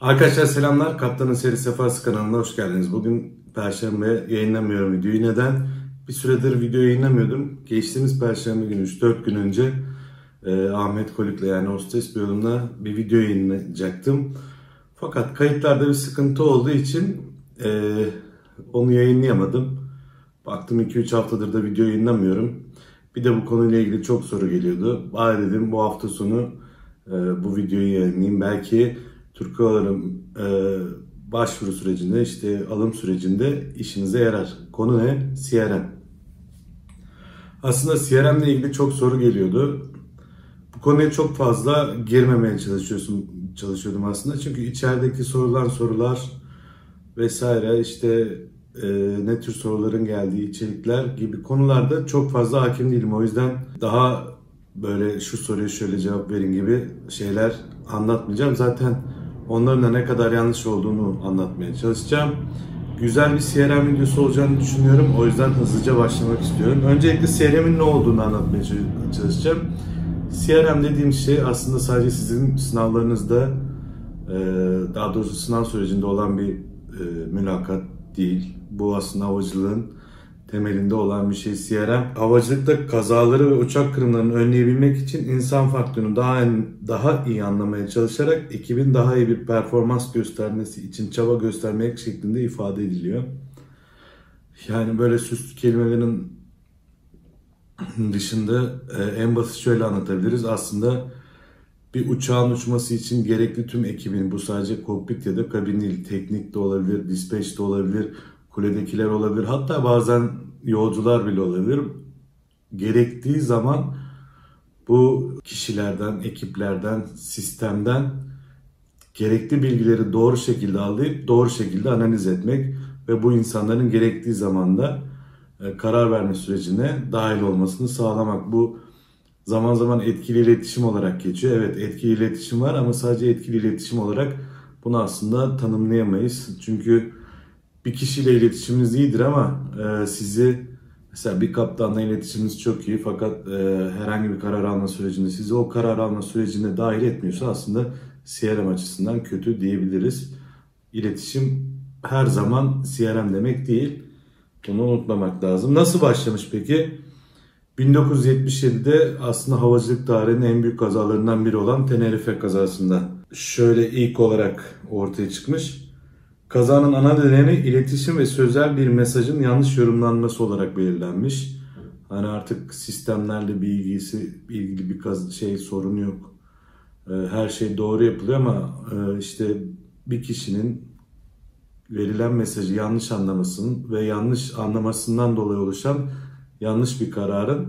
Arkadaşlar selamlar. Kaptanın Seri Sefası kanalına hoş geldiniz. Bugün Perşembe yayınlamıyorum videoyu. Neden? Bir süredir video yayınlamıyordum. Geçtiğimiz Perşembe günü 3-4 gün önce Ahmet Kolip'le yani hostes bölümüne bir video yayınlayacaktım. Fakat kayıtlarda bir sıkıntı olduğu için onu yayınlayamadım. Baktım 2-3 haftadır da video yayınlamıyorum. Bir de bu konuyla ilgili çok soru geliyordu. Bari dedim bu hafta sonu bu videoyu yayınlayayım. Belki Türk Hava Yolları başvuru sürecinde, işte alım sürecinde işinize yarar. Konu ne? CRM. Aslında CRM ile ilgili çok soru geliyordu. Bu konuya çok fazla girmemeye çalışıyordum aslında. Çünkü içerideki sorulan sorular vesaire, işte ne tür soruların geldiği içerikler gibi konularda çok fazla hakim değilim. O yüzden daha böyle şu soruya şöyle cevap verin gibi şeyler anlatmayacağım. Zaten onların da ne kadar yanlış olduğunu anlatmaya çalışacağım. Güzel bir CRM videosu olacağını düşünüyorum. O yüzden hızlıca başlamak istiyorum. Öncelikle CRM'in ne olduğunu anlatmaya çalışacağım. CRM dediğim şey aslında sadece sizin sınavlarınızda, daha doğrusu sınav sürecinde olan bir mülakat değil. Bu aslında havacılığın temelinde olan bir şey CRM. Havacılıkta kazaları ve uçak kırımlarını önleyebilmek için insan faktörünü daha iyi anlamaya çalışarak ekibin daha iyi bir performans göstermesi için çaba göstermek şeklinde ifade ediliyor. Yani böyle süslü kelimelerin dışında en basit şöyle anlatabiliriz. Aslında bir uçağın uçması için gerekli tüm ekibin, bu sadece kokpit ya da kabin değil, teknik de olabilir, dispatch de olabilir, kuledekiler olabilir, hatta bazen yolcular bile olabilir. Gerektiği zaman bu kişilerden, ekiplerden, sistemden gerekli bilgileri doğru şekilde alıp doğru şekilde analiz etmek ve bu insanların gerektiği zamanda karar verme sürecine dahil olmasını sağlamak. Bu zaman zaman etkili iletişim olarak geçiyor. Evet, etkili iletişim var ama sadece etkili iletişim olarak bunu aslında tanımlayamayız. Çünkü bir kişiyle iletişiminiz iyidir ama sizi, mesela bir kaptanla iletişiminiz çok iyi fakat herhangi bir karar alma sürecinde sizi o karar alma sürecine dahil etmiyorsa aslında CRM açısından kötü diyebiliriz. İletişim her zaman CRM demek değil. Bunu unutmamak lazım. Nasıl başlamış peki? 1977'de aslında havacılık tarihinin en büyük kazalarından biri olan Tenerife kazasında şöyle ilk olarak ortaya çıkmış. Kazanın ana nedeni iletişim ve sözel bir mesajın yanlış yorumlanması olarak belirlenmiş. Hani artık sistemlerle ilgili bir sorun yok. Her şey doğru yapılıyor ama işte bir kişinin verilen mesajı yanlış anlamasının ve yanlış anlamasından dolayı oluşan yanlış bir kararın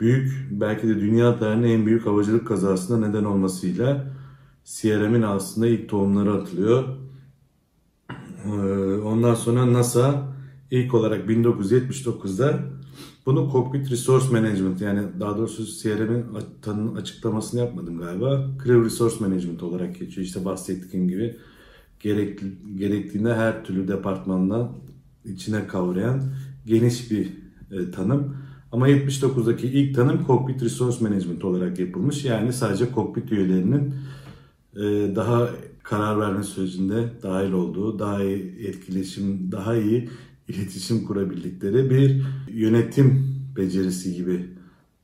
büyük, belki de dünya tarihinin en büyük havacılık kazasına neden olmasıyla CRM'in aslında ilk tohumları atılıyor. Ondan sonra NASA ilk olarak 1979'da bunu Cockpit Resource Management, yani daha doğrusu CRM'in açıklamasını yapmadım galiba. Crew Resource Management olarak geçiyor. İşte bahsettiğim gibi gerektiğinde her türlü departmandan içine kavrayan geniş bir tanım. Ama 79'daki ilk tanım Cockpit Resource Management olarak yapılmış. Yani sadece kokpit üyelerinin daha karar verme sürecinde dahil olduğu, daha iyi iletişim kurabildikleri bir yönetim becerisi gibi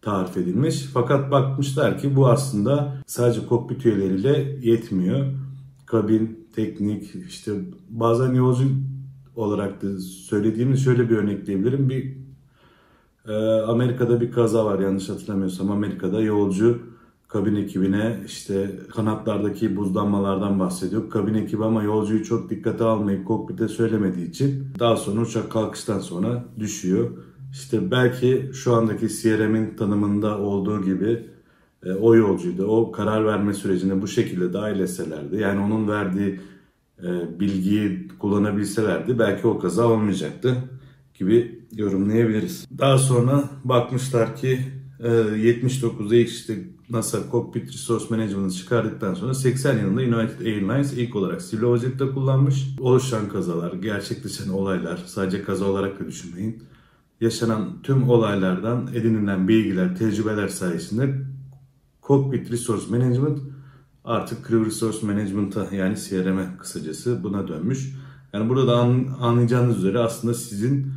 tarif edilmiş. Fakat bakmışlar ki bu aslında sadece kokpit üyeleriyle yetmiyor. Kabin, teknik, işte bazen yolcu olarak da söylediğimiz, şöyle bir örnekleyebilirim. Bir Amerika'da bir kaza var, yanlış hatırlamıyorsam Amerika'da yolcu kabin ekibine işte kanatlardaki buzlanmalardan bahsediyor. Kabin ekibi ama yolcuyu çok dikkate almayıp kokpite söylemediği için daha sonra uçak kalkıştan sonra düşüyor. İşte belki şu andaki CRM'in tanımında olduğu gibi o yolcuyu da o karar verme sürecine bu şekilde dahil etselerdi, yani onun verdiği bilgiyi kullanabilselerdi belki o kaza olmayacaktı gibi yorumlayabiliriz. Daha sonra bakmışlar ki 79'da ilk işte NASA Cockpit Resource Management'ı çıkardıktan sonra 80 yılında United Airlines ilk olarak sivil havacılıkta kullanmış. Oluşan kazalar, gerçekleşen olaylar, sadece kaza olarak da düşünmeyin. Yaşanan tüm olaylardan edinilen bilgiler, tecrübeler sayesinde Cockpit Resource Management artık Crew Resource Management'a yani CRM'e kısacası buna dönmüş. Yani burada da anlayacağınız üzere aslında sizin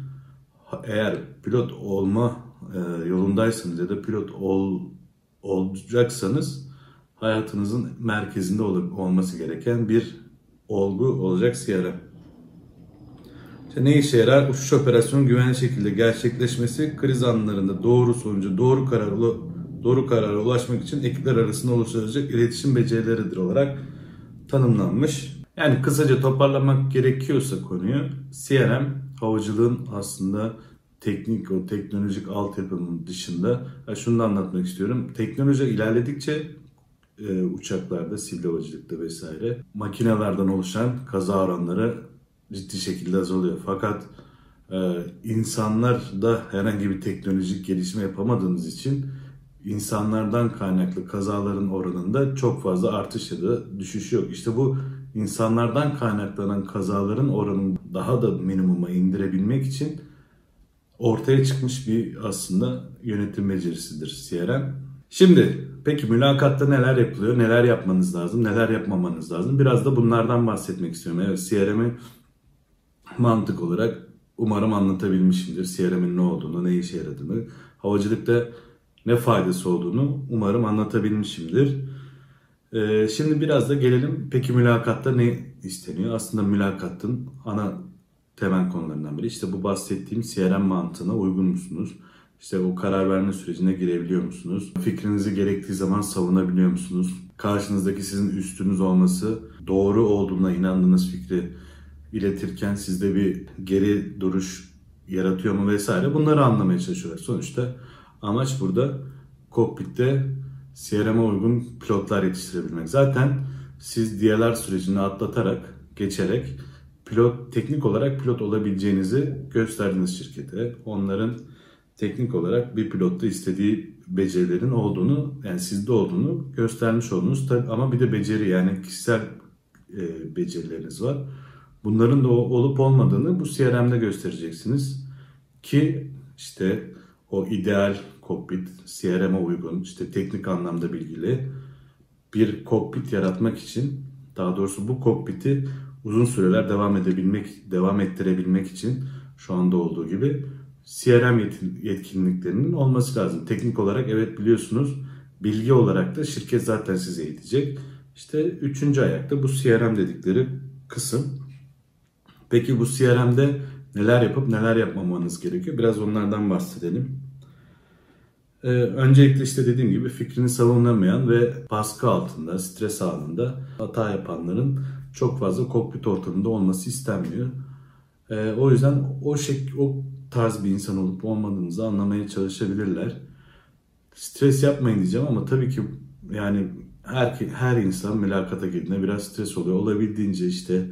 eğer pilot olma yolundaysanız ya da pilot olacaksanız hayatınızın merkezinde olması gereken bir olgu olacak CRM. İşte ne işe yarar? Uçuş operasyonun güvenli şekilde gerçekleşmesi, kriz anlarında doğru sonucu, doğru karara ulaşmak için ekipler arasında oluşturulacak iletişim becerileridir olarak tanımlanmış. Yani kısaca toparlamak gerekiyorsa konuyu, CRM havacılığın aslında teknik, o teknolojik altyapının dışında, şunu da anlatmak istiyorum. Teknoloji ilerledikçe uçaklarda, sivil havacılıkta vesaire makinelerden oluşan kaza oranları ciddi şekilde azalıyor. Fakat insanlar da herhangi bir teknolojik gelişme yapamadığımız için insanlardan kaynaklı kazaların oranında çok fazla artış ya da düşüş yok. İşte bu insanlardan kaynaklanan kazaların oranını daha da minimuma indirebilmek için ortaya çıkmış bir aslında yönetim becerisidir CRM. Şimdi peki mülakatta neler yapılıyor, neler yapmanız lazım, neler yapmamanız lazım? Biraz da bunlardan bahsetmek istiyorum. Evet, CRM'i mantık olarak umarım anlatabilmişimdir. CRM'in ne olduğunu, ne işe yaradığını, havacılıkta ne faydası olduğunu umarım anlatabilmişimdir. Şimdi biraz da gelelim peki mülakatta ne isteniyor? Aslında mülakatın ana temel konularından biri. İşte bu bahsettiğim CRM mantığına uygun musunuz? İşte o karar verme sürecine girebiliyor musunuz? Fikrinizi gerektiği zaman savunabiliyor musunuz? Karşınızdaki sizin üstünüz olması, doğru olduğuna inandığınız fikri iletirken sizde bir geri duruş yaratıyor mu vesaire, bunları anlamaya çalışıyorlar. Sonuçta amaç burada kokpitte CRM'e uygun pilotlar yetiştirebilmek. Zaten siz DLR sürecini atlatarak, geçerek teknik olarak pilot olabileceğinizi gösterdiğiniz şirkete, onların teknik olarak bir pilotta istediği becerilerin olduğunu, yani sizde olduğunu göstermiş oldunuz. Tabii ama bir de beceri, yani kişisel becerileriniz var. Bunların da olup olmadığını bu CRM'de göstereceksiniz ki işte o ideal kokpit, CRM'e uygun, işte teknik anlamda bilgili bir kokpit yaratmak için, daha doğrusu bu kokpiti uzun süreler devam ettirebilmek için şu anda olduğu gibi CRM yetkinliklerinin olması lazım. Teknik olarak evet biliyorsunuz, bilgi olarak da şirket zaten sizi eğitecek. İşte üçüncü ayakta bu CRM dedikleri kısım. Peki bu CRM'de neler yapıp neler yapmamanız gerekiyor? Biraz onlardan bahsedelim. Öncelikle işte dediğim gibi fikrini savunamayan ve baskı altında, stres anında hata yapanların çok fazla kokpit ortamında olması istenmiyor. O yüzden o tarz bir insan olup olmadığınızı anlamaya çalışabilirler. Stres yapmayın diyeceğim ama tabii ki yani her insan mülakata girdiğinde biraz stres oluyor. Olabildiğince işte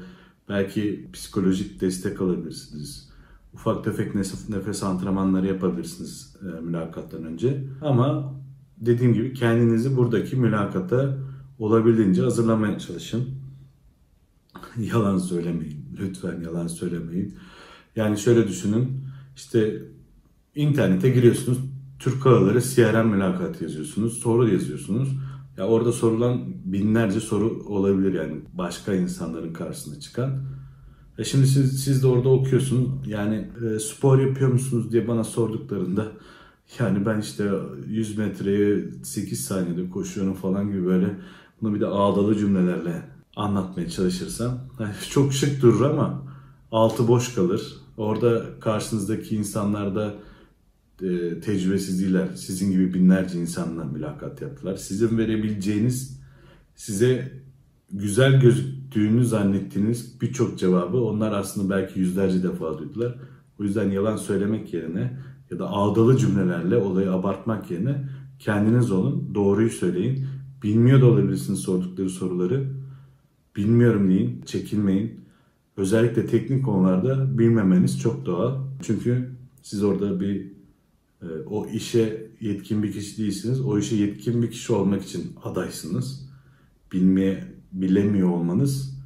belki psikolojik destek alabilirsiniz. Ufak tefek nefes antrenmanları yapabilirsiniz mülakattan önce. Ama dediğim gibi kendinizi buradaki mülakata olabildiğince hazırlamaya çalışın. Yalan söylemeyin. Lütfen yalan söylemeyin. Yani şöyle düşünün. İşte internete giriyorsunuz. Türk Hava Yolları CRM mülakatı yazıyorsunuz. Soru yazıyorsunuz. Ya orada sorulan binlerce soru olabilir yani başka insanların karşısına çıkan. Şimdi siz de orada okuyorsunuz. Yani spor yapıyor musunuz diye bana sorduklarında yani ben işte 100 metreye 8 saniyede koşuyorum falan gibi böyle bunu bir de ağdalı cümlelerle anlatmaya çalışırsam yani çok şık durur ama altı boş kalır. Orada karşınızdaki insanlar da tecrübesiz değiller. Sizin gibi binlerce insanla mülakat yaptılar. Sizin verebileceğiniz, size güzel gözüktüğünü zannettiğiniz birçok cevabı onlar aslında belki yüzlerce defa duydular. O yüzden yalan söylemek yerine ya da ağdalı cümlelerle olayı abartmak yerine kendiniz olun, doğruyu söyleyin. Bilmiyor da olabilirsiniz sordukları soruları. Bilmiyorum deyin, çekinmeyin. Özellikle teknik konularda bilmemeniz çok doğal. Çünkü siz orada bir o işe yetkin bir kişi değilsiniz. O işe yetkin bir kişi olmak için adaysınız. Bilemiyor olmanız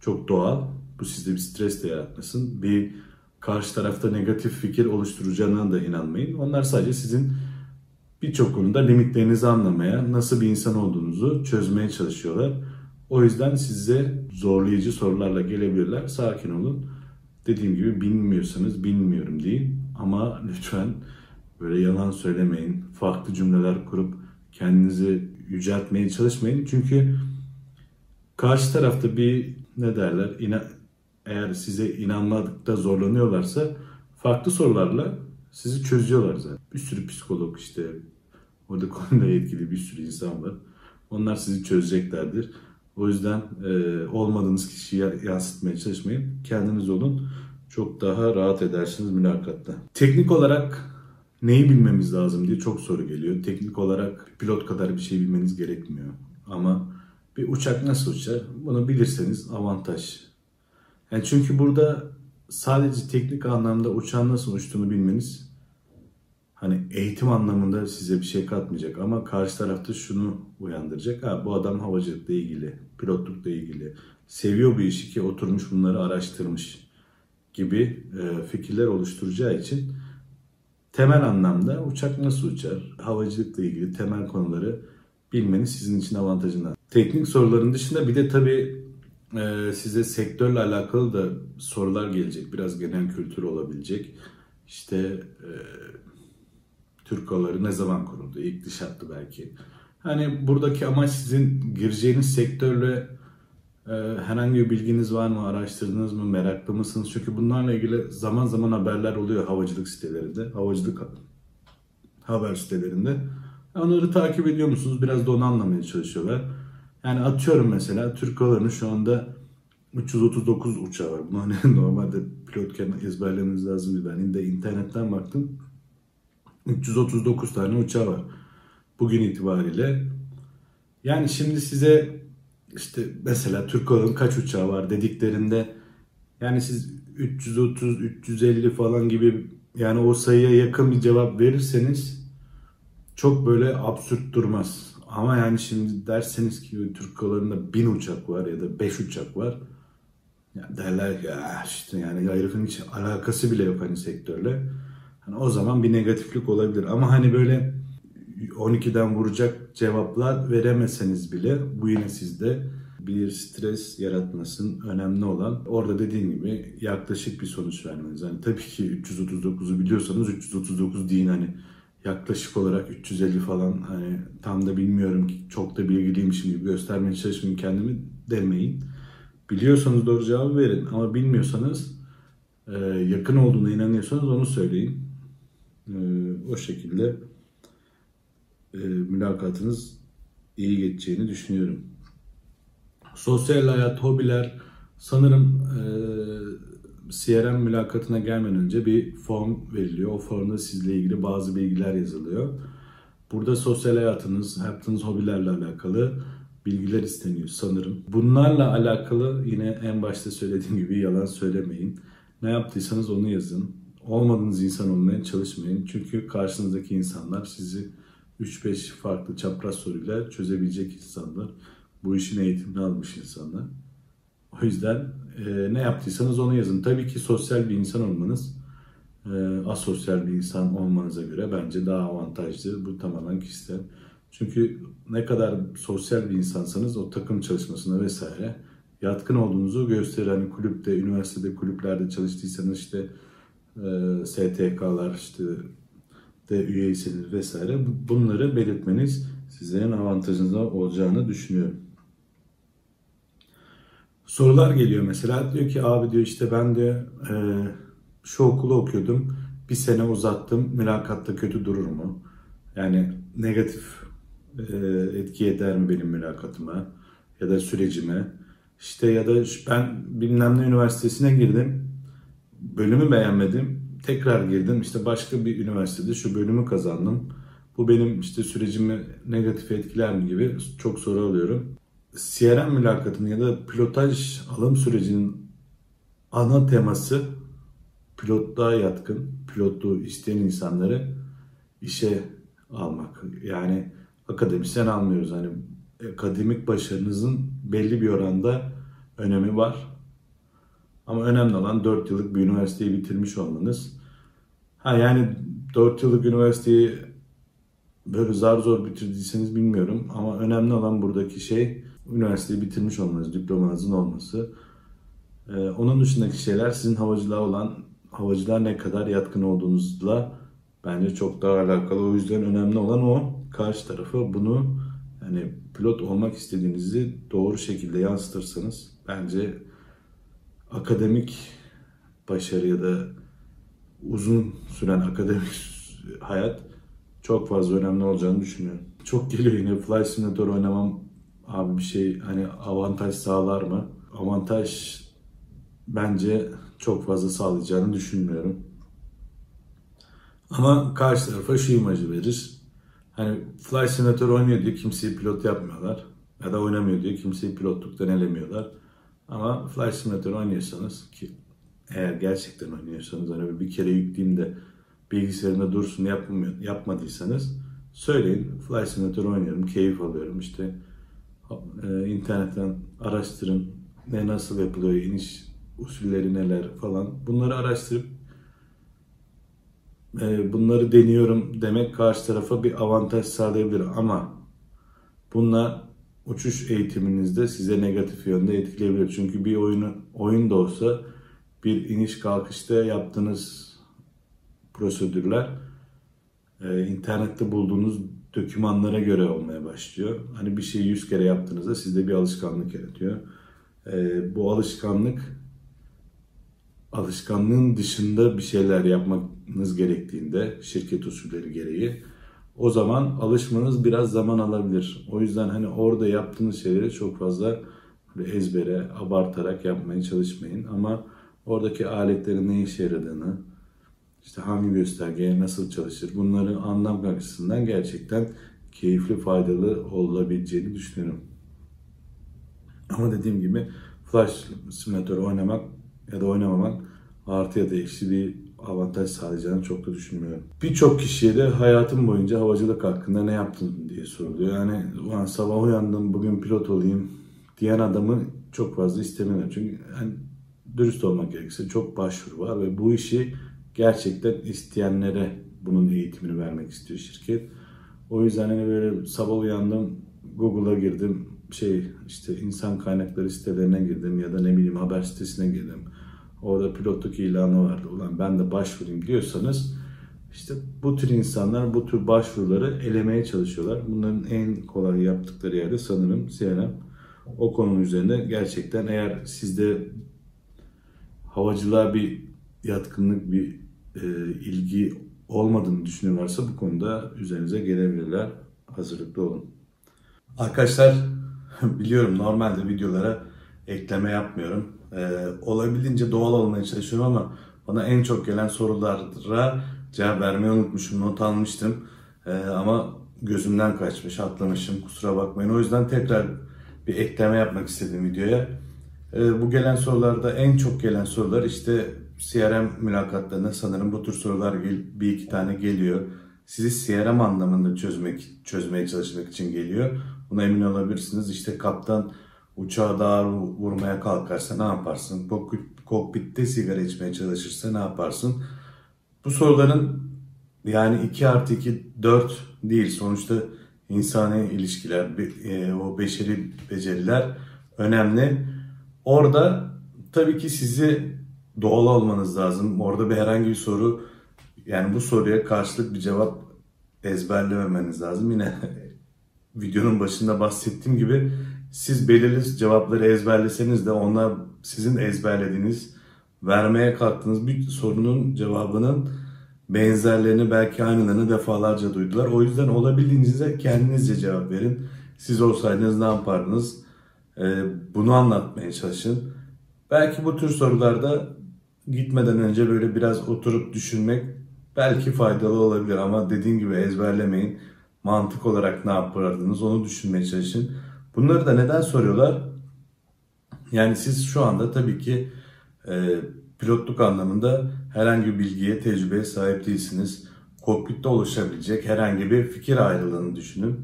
çok doğal. Bu sizde bir stres de yaratmasın. Bir karşı tarafta negatif fikir oluşturacağına da inanmayın. Onlar sadece sizin birçok konuda limitlerinizi anlamaya, nasıl bir insan olduğunuzu çözmeye çalışıyorlar. O yüzden size zorlayıcı sorularla gelebilirler. Sakin olun. Dediğim gibi bilmiyorsanız bilmiyorum deyin. Ama lütfen böyle yalan söylemeyin. Farklı cümleler kurup kendinizi yüceltmeye çalışmayın. Çünkü karşı tarafta bir ne derler, eğer size inanmakta zorlanıyorlarsa farklı sorularla sizi çözüyorlar zaten. Bir sürü psikolog, işte orada konuda yetkili bir sürü insan var. Onlar sizi çözeceklerdir. O yüzden olmadığınız kişiyi yansıtmaya çalışmayın. Kendiniz olun. Çok daha rahat edersiniz mülakatta. Teknik olarak neyi bilmemiz lazım diye çok soru geliyor. Teknik olarak pilot kadar bir şey bilmeniz gerekmiyor. Ama bir uçak nasıl uçar? Bunu bilirseniz avantaj. Yani çünkü burada sadece teknik anlamda uçağın nasıl uçtuğunu bilmeniz hani eğitim anlamında size bir şey katmayacak ama karşı tarafta şunu uyandıracak. Ha, bu adam havacılıkla ilgili, pilotlukla ilgili seviyor bu işi ki oturmuş bunları araştırmış gibi fikirler oluşturacağı için temel anlamda uçak nasıl uçar, havacılıkla ilgili temel konuları bilmeniz sizin için avantajından. Teknik soruların dışında bir de tabii size sektörle alakalı da sorular gelecek. Biraz genel kültür olabilecek. İşte Türk Hava Yolları ne zaman kuruldu? İlk dış hattı belki. Hani buradaki amaç sizin gireceğiniz sektörle herhangi bir bilginiz var mı? Araştırdınız mı? Meraklı mısınız? Çünkü bunlarla ilgili zaman zaman haberler oluyor havacılık sitelerinde. Havacılık haber sitelerinde. Onları takip ediyor musunuz? Biraz da onu anlamaya çalışıyorlar. Yani atıyorum mesela Türk Hava Yolları'nın şu anda 339 uçağı var. Bunu hani normalde pilotken ezberlemeniz lazım. Ben de internetten baktım. 339 tane uçağı var bugün itibariyle. Yani şimdi size işte mesela Türk Hava Yolları'nın kaç uçağı var dediklerinde yani siz 330, 350 falan gibi yani o sayıya yakın bir cevap verirseniz çok böyle absürt durmaz. Ama yani şimdi derseniz ki Türk Hava Yolları'nda 1000 uçak var ya da 5 uçak var. Yani derler ya işte yani herifin hiç alakası bile yok hani sektörle. Hani o zaman bir negatiflik olabilir. Ama hani böyle 12'den vuracak cevaplar veremeseniz bile bu yine sizde bir stres yaratmasın. Önemli olan orada dediğim gibi yaklaşık bir sonuç vermeniz. Yani tabii ki 339'u biliyorsanız 339 deyin hani. Yaklaşık olarak 350 falan hani tam da bilmiyorum ki çok da bilgiliymişim gibi göstermeye çalışmayın kendimi demeyin. Biliyorsanız doğru cevabı verin ama bilmiyorsanız yakın olduğuna inanıyorsanız onu söyleyin. O şekilde mülakatınız iyi geçeceğini düşünüyorum. Sosyal hayat, hobiler sanırım CRM mülakatına gelmeden önce bir form veriliyor. O formda sizle ilgili bazı bilgiler yazılıyor. Burada sosyal hayatınız, yaptığınız hobilerle alakalı bilgiler isteniyor sanırım. Bunlarla alakalı yine en başta söylediğim gibi yalan söylemeyin. Ne yaptıysanız onu yazın. Olmadığınız insan olmaya çalışmayın. Çünkü karşınızdaki insanlar sizi 3-5 farklı çapraz soruyla çözebilecek insanlar. Bu işin eğitimini almış insanlar. O yüzden ne yaptıysanız onu yazın. Tabii ki sosyal bir insan olmanız, asosyal bir insan olmanıza göre bence daha avantajlı. Bu tamamen kişisel. Çünkü ne kadar sosyal bir insansanız o takım çalışmasına vesaire yatkın olduğunuzu gösterir. Hani kulüpte, üniversitede, kulüplerde çalıştıysanız işte STK'lar işte de üyeyseniz vesaire bunları belirtmeniz sizlerin avantajınıza olacağını düşünüyorum. Sorular geliyor mesela diyor ki abi diyor işte ben de şu okulu okuyordum bir sene uzattım mülakatta kötü durur mu? Yani negatif etki eder mi benim mülakatıma ya da sürecime? İşte ya da ben bilmem ne üniversitesine girdim bölümü beğenmedim tekrar girdim işte başka bir üniversitede şu bölümü kazandım bu benim işte sürecimi negatif etkiler mi gibi çok soru alıyorum. CRM mülakatının ya da pilotaj alım sürecinin ana teması pilotluğa yatkın, pilotluğu isteyen insanları işe almak. Yani akademisyen almıyoruz. Hani akademik başarınızın belli bir oranda önemi var. Ama önemli olan 4 yıllık bir üniversiteyi bitirmiş olmanız. Ha yani 4 yıllık üniversiteyi böyle zar zor bitirdiyseniz bilmiyorum ama önemli olan buradaki şey üniversiteyi bitirmiş olmanız, diplomanızın olması. Onun dışındaki şeyler sizin havacılığa ne kadar yatkın olduğunuzla bence çok daha alakalı. O yüzden önemli olan o, karşı tarafa bunu, yani pilot olmak istediğinizi doğru şekilde yansıtırsanız bence akademik başarı ya da uzun süren akademik hayat çok fazla önemli olacağını düşünüyorum. Çok geliyor yine Fly Simulator oynamam abi, bir şey hani avantaj sağlar mı? Avantaj bence çok fazla sağlayacağını düşünmüyorum. Ama karşı tarafa şu imajı verir. Hani Fly Simulator oynuyor diye kimseyi pilot yapmıyorlar. Ya da oynamıyor diye kimseyi pilotluktan elemiyorlar. Ama Fly Simulator oynuyorsanız, ki eğer gerçekten oynuyorsanız, hani bir kere yükleyeyim de bilgisayarında dursun yapmadıysanız söyleyin, Fly Simulator oynuyorum, keyif alıyorum, işte internetten araştırın ne nasıl yapılıyor, iniş usulleri neler falan, bunları araştırıp bunları deniyorum demek karşı tarafa bir avantaj sağlayabilir ama bunlar uçuş eğitiminizde size negatif yönde etkileyebilir. Çünkü bir oyun da olsa bir iniş kalkışta yaptığınız prosedürler internette bulduğunuz dokümanlara göre olmaya başlıyor. Hani bir şeyi 100 kere yaptığınızda sizde bir alışkanlık yaratıyor. Bu alışkanlığın dışında bir şeyler yapmanız gerektiğinde şirket usulleri gereği, o zaman alışmanız biraz zaman alabilir. O yüzden hani orada yaptığınız şeyleri çok fazla ezbere, abartarak yapmaya çalışmayın. Ama oradaki aletlerin ne işe yaradığını, işte hangi göstergeye nasıl çalışır, bunları anlam açısından gerçekten keyifli, faydalı olabileceğini düşünüyorum. Ama dediğim gibi Fly Simulator oynamak ya da oynamamak artı ya da eksi bir avantaj sağlayacağını çok da düşünmüyorum. Birçok kişiye de hayatım boyunca havacılık hakkında ne yaptın diye soruluyor. Yani ulan sabah uyandım bugün pilot olayım diyen adamı çok fazla istemiyorum. Çünkü yani, dürüst olmak gerekirse çok başvuru var ve bu işi gerçekten isteyenlere bunun eğitimini vermek istiyor şirket. O yüzden hani böyle sabah uyandım, Google'a girdim, işte insan kaynakları sitelerine girdim ya da ne bileyim haber sitesine girdim. Orada pilotluk ilanı vardı. Ulan ben de başvurayım diyorsanız, işte bu tür insanlar bu tür başvuruları elemeye çalışıyorlar. Bunların en kolay yaptıkları yerde sanırım CNN. O konunun üzerinde gerçekten eğer sizde havacılığa bir yatkınlık, bir ilgi olmadığını düşünüyorlarsa bu konuda üzerinize gelebilirler. Hazırlıklı olun. Arkadaşlar biliyorum normalde videolara ekleme yapmıyorum. Olabildiğince doğal olmaya çalışıyorum ama bana en çok gelen sorulara cevap vermeyi unutmuşum. Not almıştım ama gözümden kaçmış, atlamışım. Kusura bakmayın. O yüzden tekrar bir ekleme yapmak istedim videoya. Bu gelen sorularda en çok gelen sorular işte CRM mülakatlarına sanırım bu tür sorular bir iki tane geliyor. Sizi CRM anlamında çözmeye çalışmak için geliyor. Buna emin olabilirsiniz. İşte kaptan uçağa dağa vurmaya kalkarsa ne yaparsın? Kokpitte sigara içmeye çalışırsa ne yaparsın? Bu soruların yani 2+2=4 değil. Sonuçta insani ilişkiler, o beşeri beceriler önemli. Orada tabii ki sizi doğal olmanız lazım. Orada bir herhangi bir soru, yani bu soruya karşılık bir cevap ezberlememeniz lazım. Yine videonun başında bahsettiğim gibi siz belirli cevapları ezberleseniz de onlar sizin ezberlediğiniz, vermeye kalktığınız bir sorunun cevabının benzerlerini, belki aynılarını defalarca duydular. O yüzden olabildiğinizde kendinizce cevap verin. Siz olsaydınız ne yapardınız? Bunu anlatmaya çalışın. Belki bu tür sorularda gitmeden önce böyle biraz oturup düşünmek belki faydalı olabilir ama dediğim gibi ezberlemeyin. Mantık olarak ne yapardınız onu düşünmeye çalışın. Bunları da neden soruyorlar? Yani siz şu anda tabii ki pilotluk anlamında herhangi bir bilgiye, tecrübeye sahip değilsiniz. Kokpitte oluşabilecek herhangi bir fikir ayrılığını düşünün.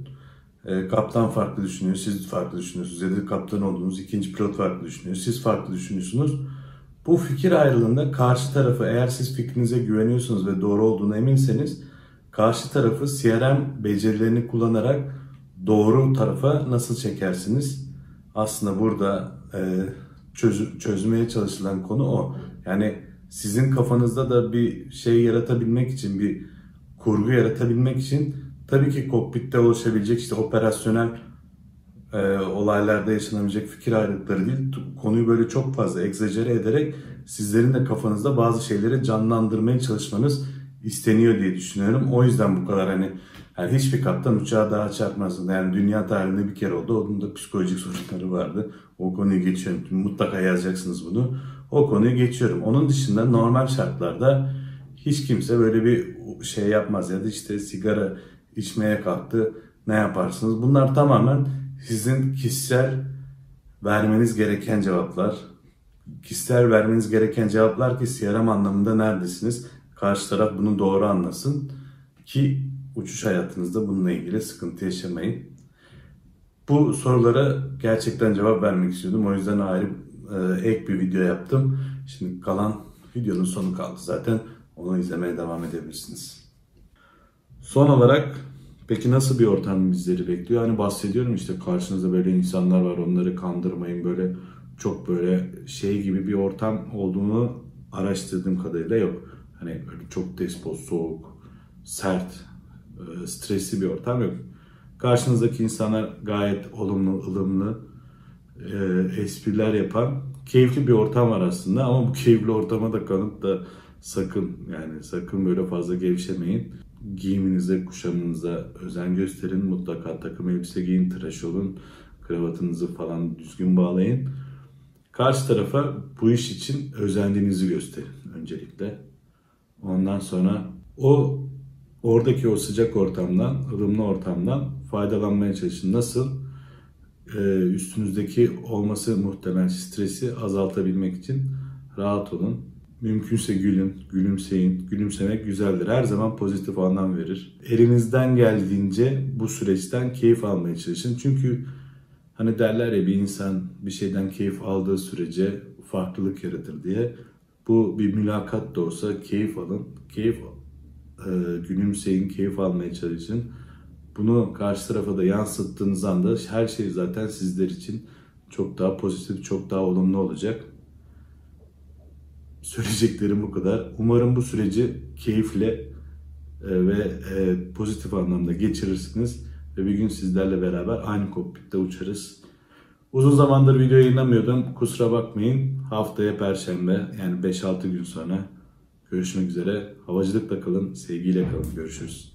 Kaptan farklı düşünüyor, siz farklı düşünüyorsunuz. Ya da kaptan olduğunuz ikinci pilot farklı düşünüyor, siz farklı düşünüyorsunuz. Bu fikir ayrılığında karşı tarafı, eğer siz fikrinize güveniyorsunuz ve doğru olduğuna eminseniz, karşı tarafı CRM becerilerini kullanarak doğru tarafa nasıl çekersiniz? Aslında burada çözmeye çalışılan konu o. Yani sizin kafanızda da bir şey yaratabilmek için, bir kurgu yaratabilmek için tabii ki kokpitte oluşabilecek işte operasyonel olaylarda yaşanabilecek fikir ayrılıkları değil, konuyu böyle çok fazla egzajere ederek sizlerin de kafanızda bazı şeyleri canlandırmaya çalışmanız isteniyor diye düşünüyorum. O yüzden bu kadar yani hiçbir kaptan uçağa daha çarpmasın. Yani dünya tarihinde bir kere oldu. Onun da psikolojik sorunları vardı. O konuyu geçiyorum. Mutlaka yazacaksınız bunu. O konuyu geçiyorum. Onun dışında normal şartlarda hiç kimse böyle bir şey yapmaz ya da işte sigara içmeye kalktı. Ne yaparsınız? Bunlar tamamen sizin kişisel vermeniz gereken cevaplar. Kişisel vermeniz gereken cevaplar ki CRM anlamında neredesiniz? Karşı taraf bunu doğru anlasın ki uçuş hayatınızda bununla ilgili sıkıntı yaşamayın. Bu sorulara gerçekten cevap vermek istiyordum. O yüzden ayrı ek bir video yaptım. Şimdi kalan videonun sonu kaldı zaten. Onu izlemeye devam edebilirsiniz. Son olarak peki nasıl bir ortam bizleri bekliyor? Hani bahsediyorum işte karşınızda böyle insanlar var, onları kandırmayın, böyle çok böyle şey gibi bir ortam olduğunu araştırdığım kadarıyla yok. Hani böyle çok despot, soğuk, sert, stresli bir ortam yok. Karşınızdaki insanlar gayet olumlu, ılımlı, espriler yapan, keyifli bir ortam var aslında. Ama bu keyifli ortama da kanıp da sakın böyle fazla gevşemeyin. Giyiminize, kuşamınıza özen gösterin. Mutlaka takım elbise giyin, tıraş olun, kravatınızı falan düzgün bağlayın. Karşı tarafa bu iş için özendiğinizi gösterin öncelikle. Ondan sonra oradaki o sıcak ortamdan, ılımlı ortamdan faydalanmaya çalışın. Nasıl? Üstünüzdeki olması muhtemel stresi azaltabilmek için rahat olun. Mümkünse gülün, gülümseyin. Gülümsemek güzeldir. Her zaman pozitif anlam verir. Elinizden geldiğince bu süreçten keyif almaya çalışın. Çünkü hani derler ya bir insan bir şeyden keyif aldığı sürece farklılık yaratır diye. Bu bir mülakat da olsa keyif alın, gülümseyin, keyif almaya çalışın. Bunu karşı tarafa da yansıttığınız anda her şey zaten sizler için çok daha pozitif, çok daha olumlu olacak. Söyleyeceklerim bu kadar. Umarım bu süreci keyifle ve pozitif anlamda geçirirsiniz. Ve bir gün sizlerle beraber aynı kokpitte uçarız. Uzun zamandır video yayınlamıyordum. Kusura bakmayın. Haftaya Perşembe, yani 5-6 gün sonra görüşmek üzere. Havacılıkla kalın, sevgiyle kalın. Görüşürüz.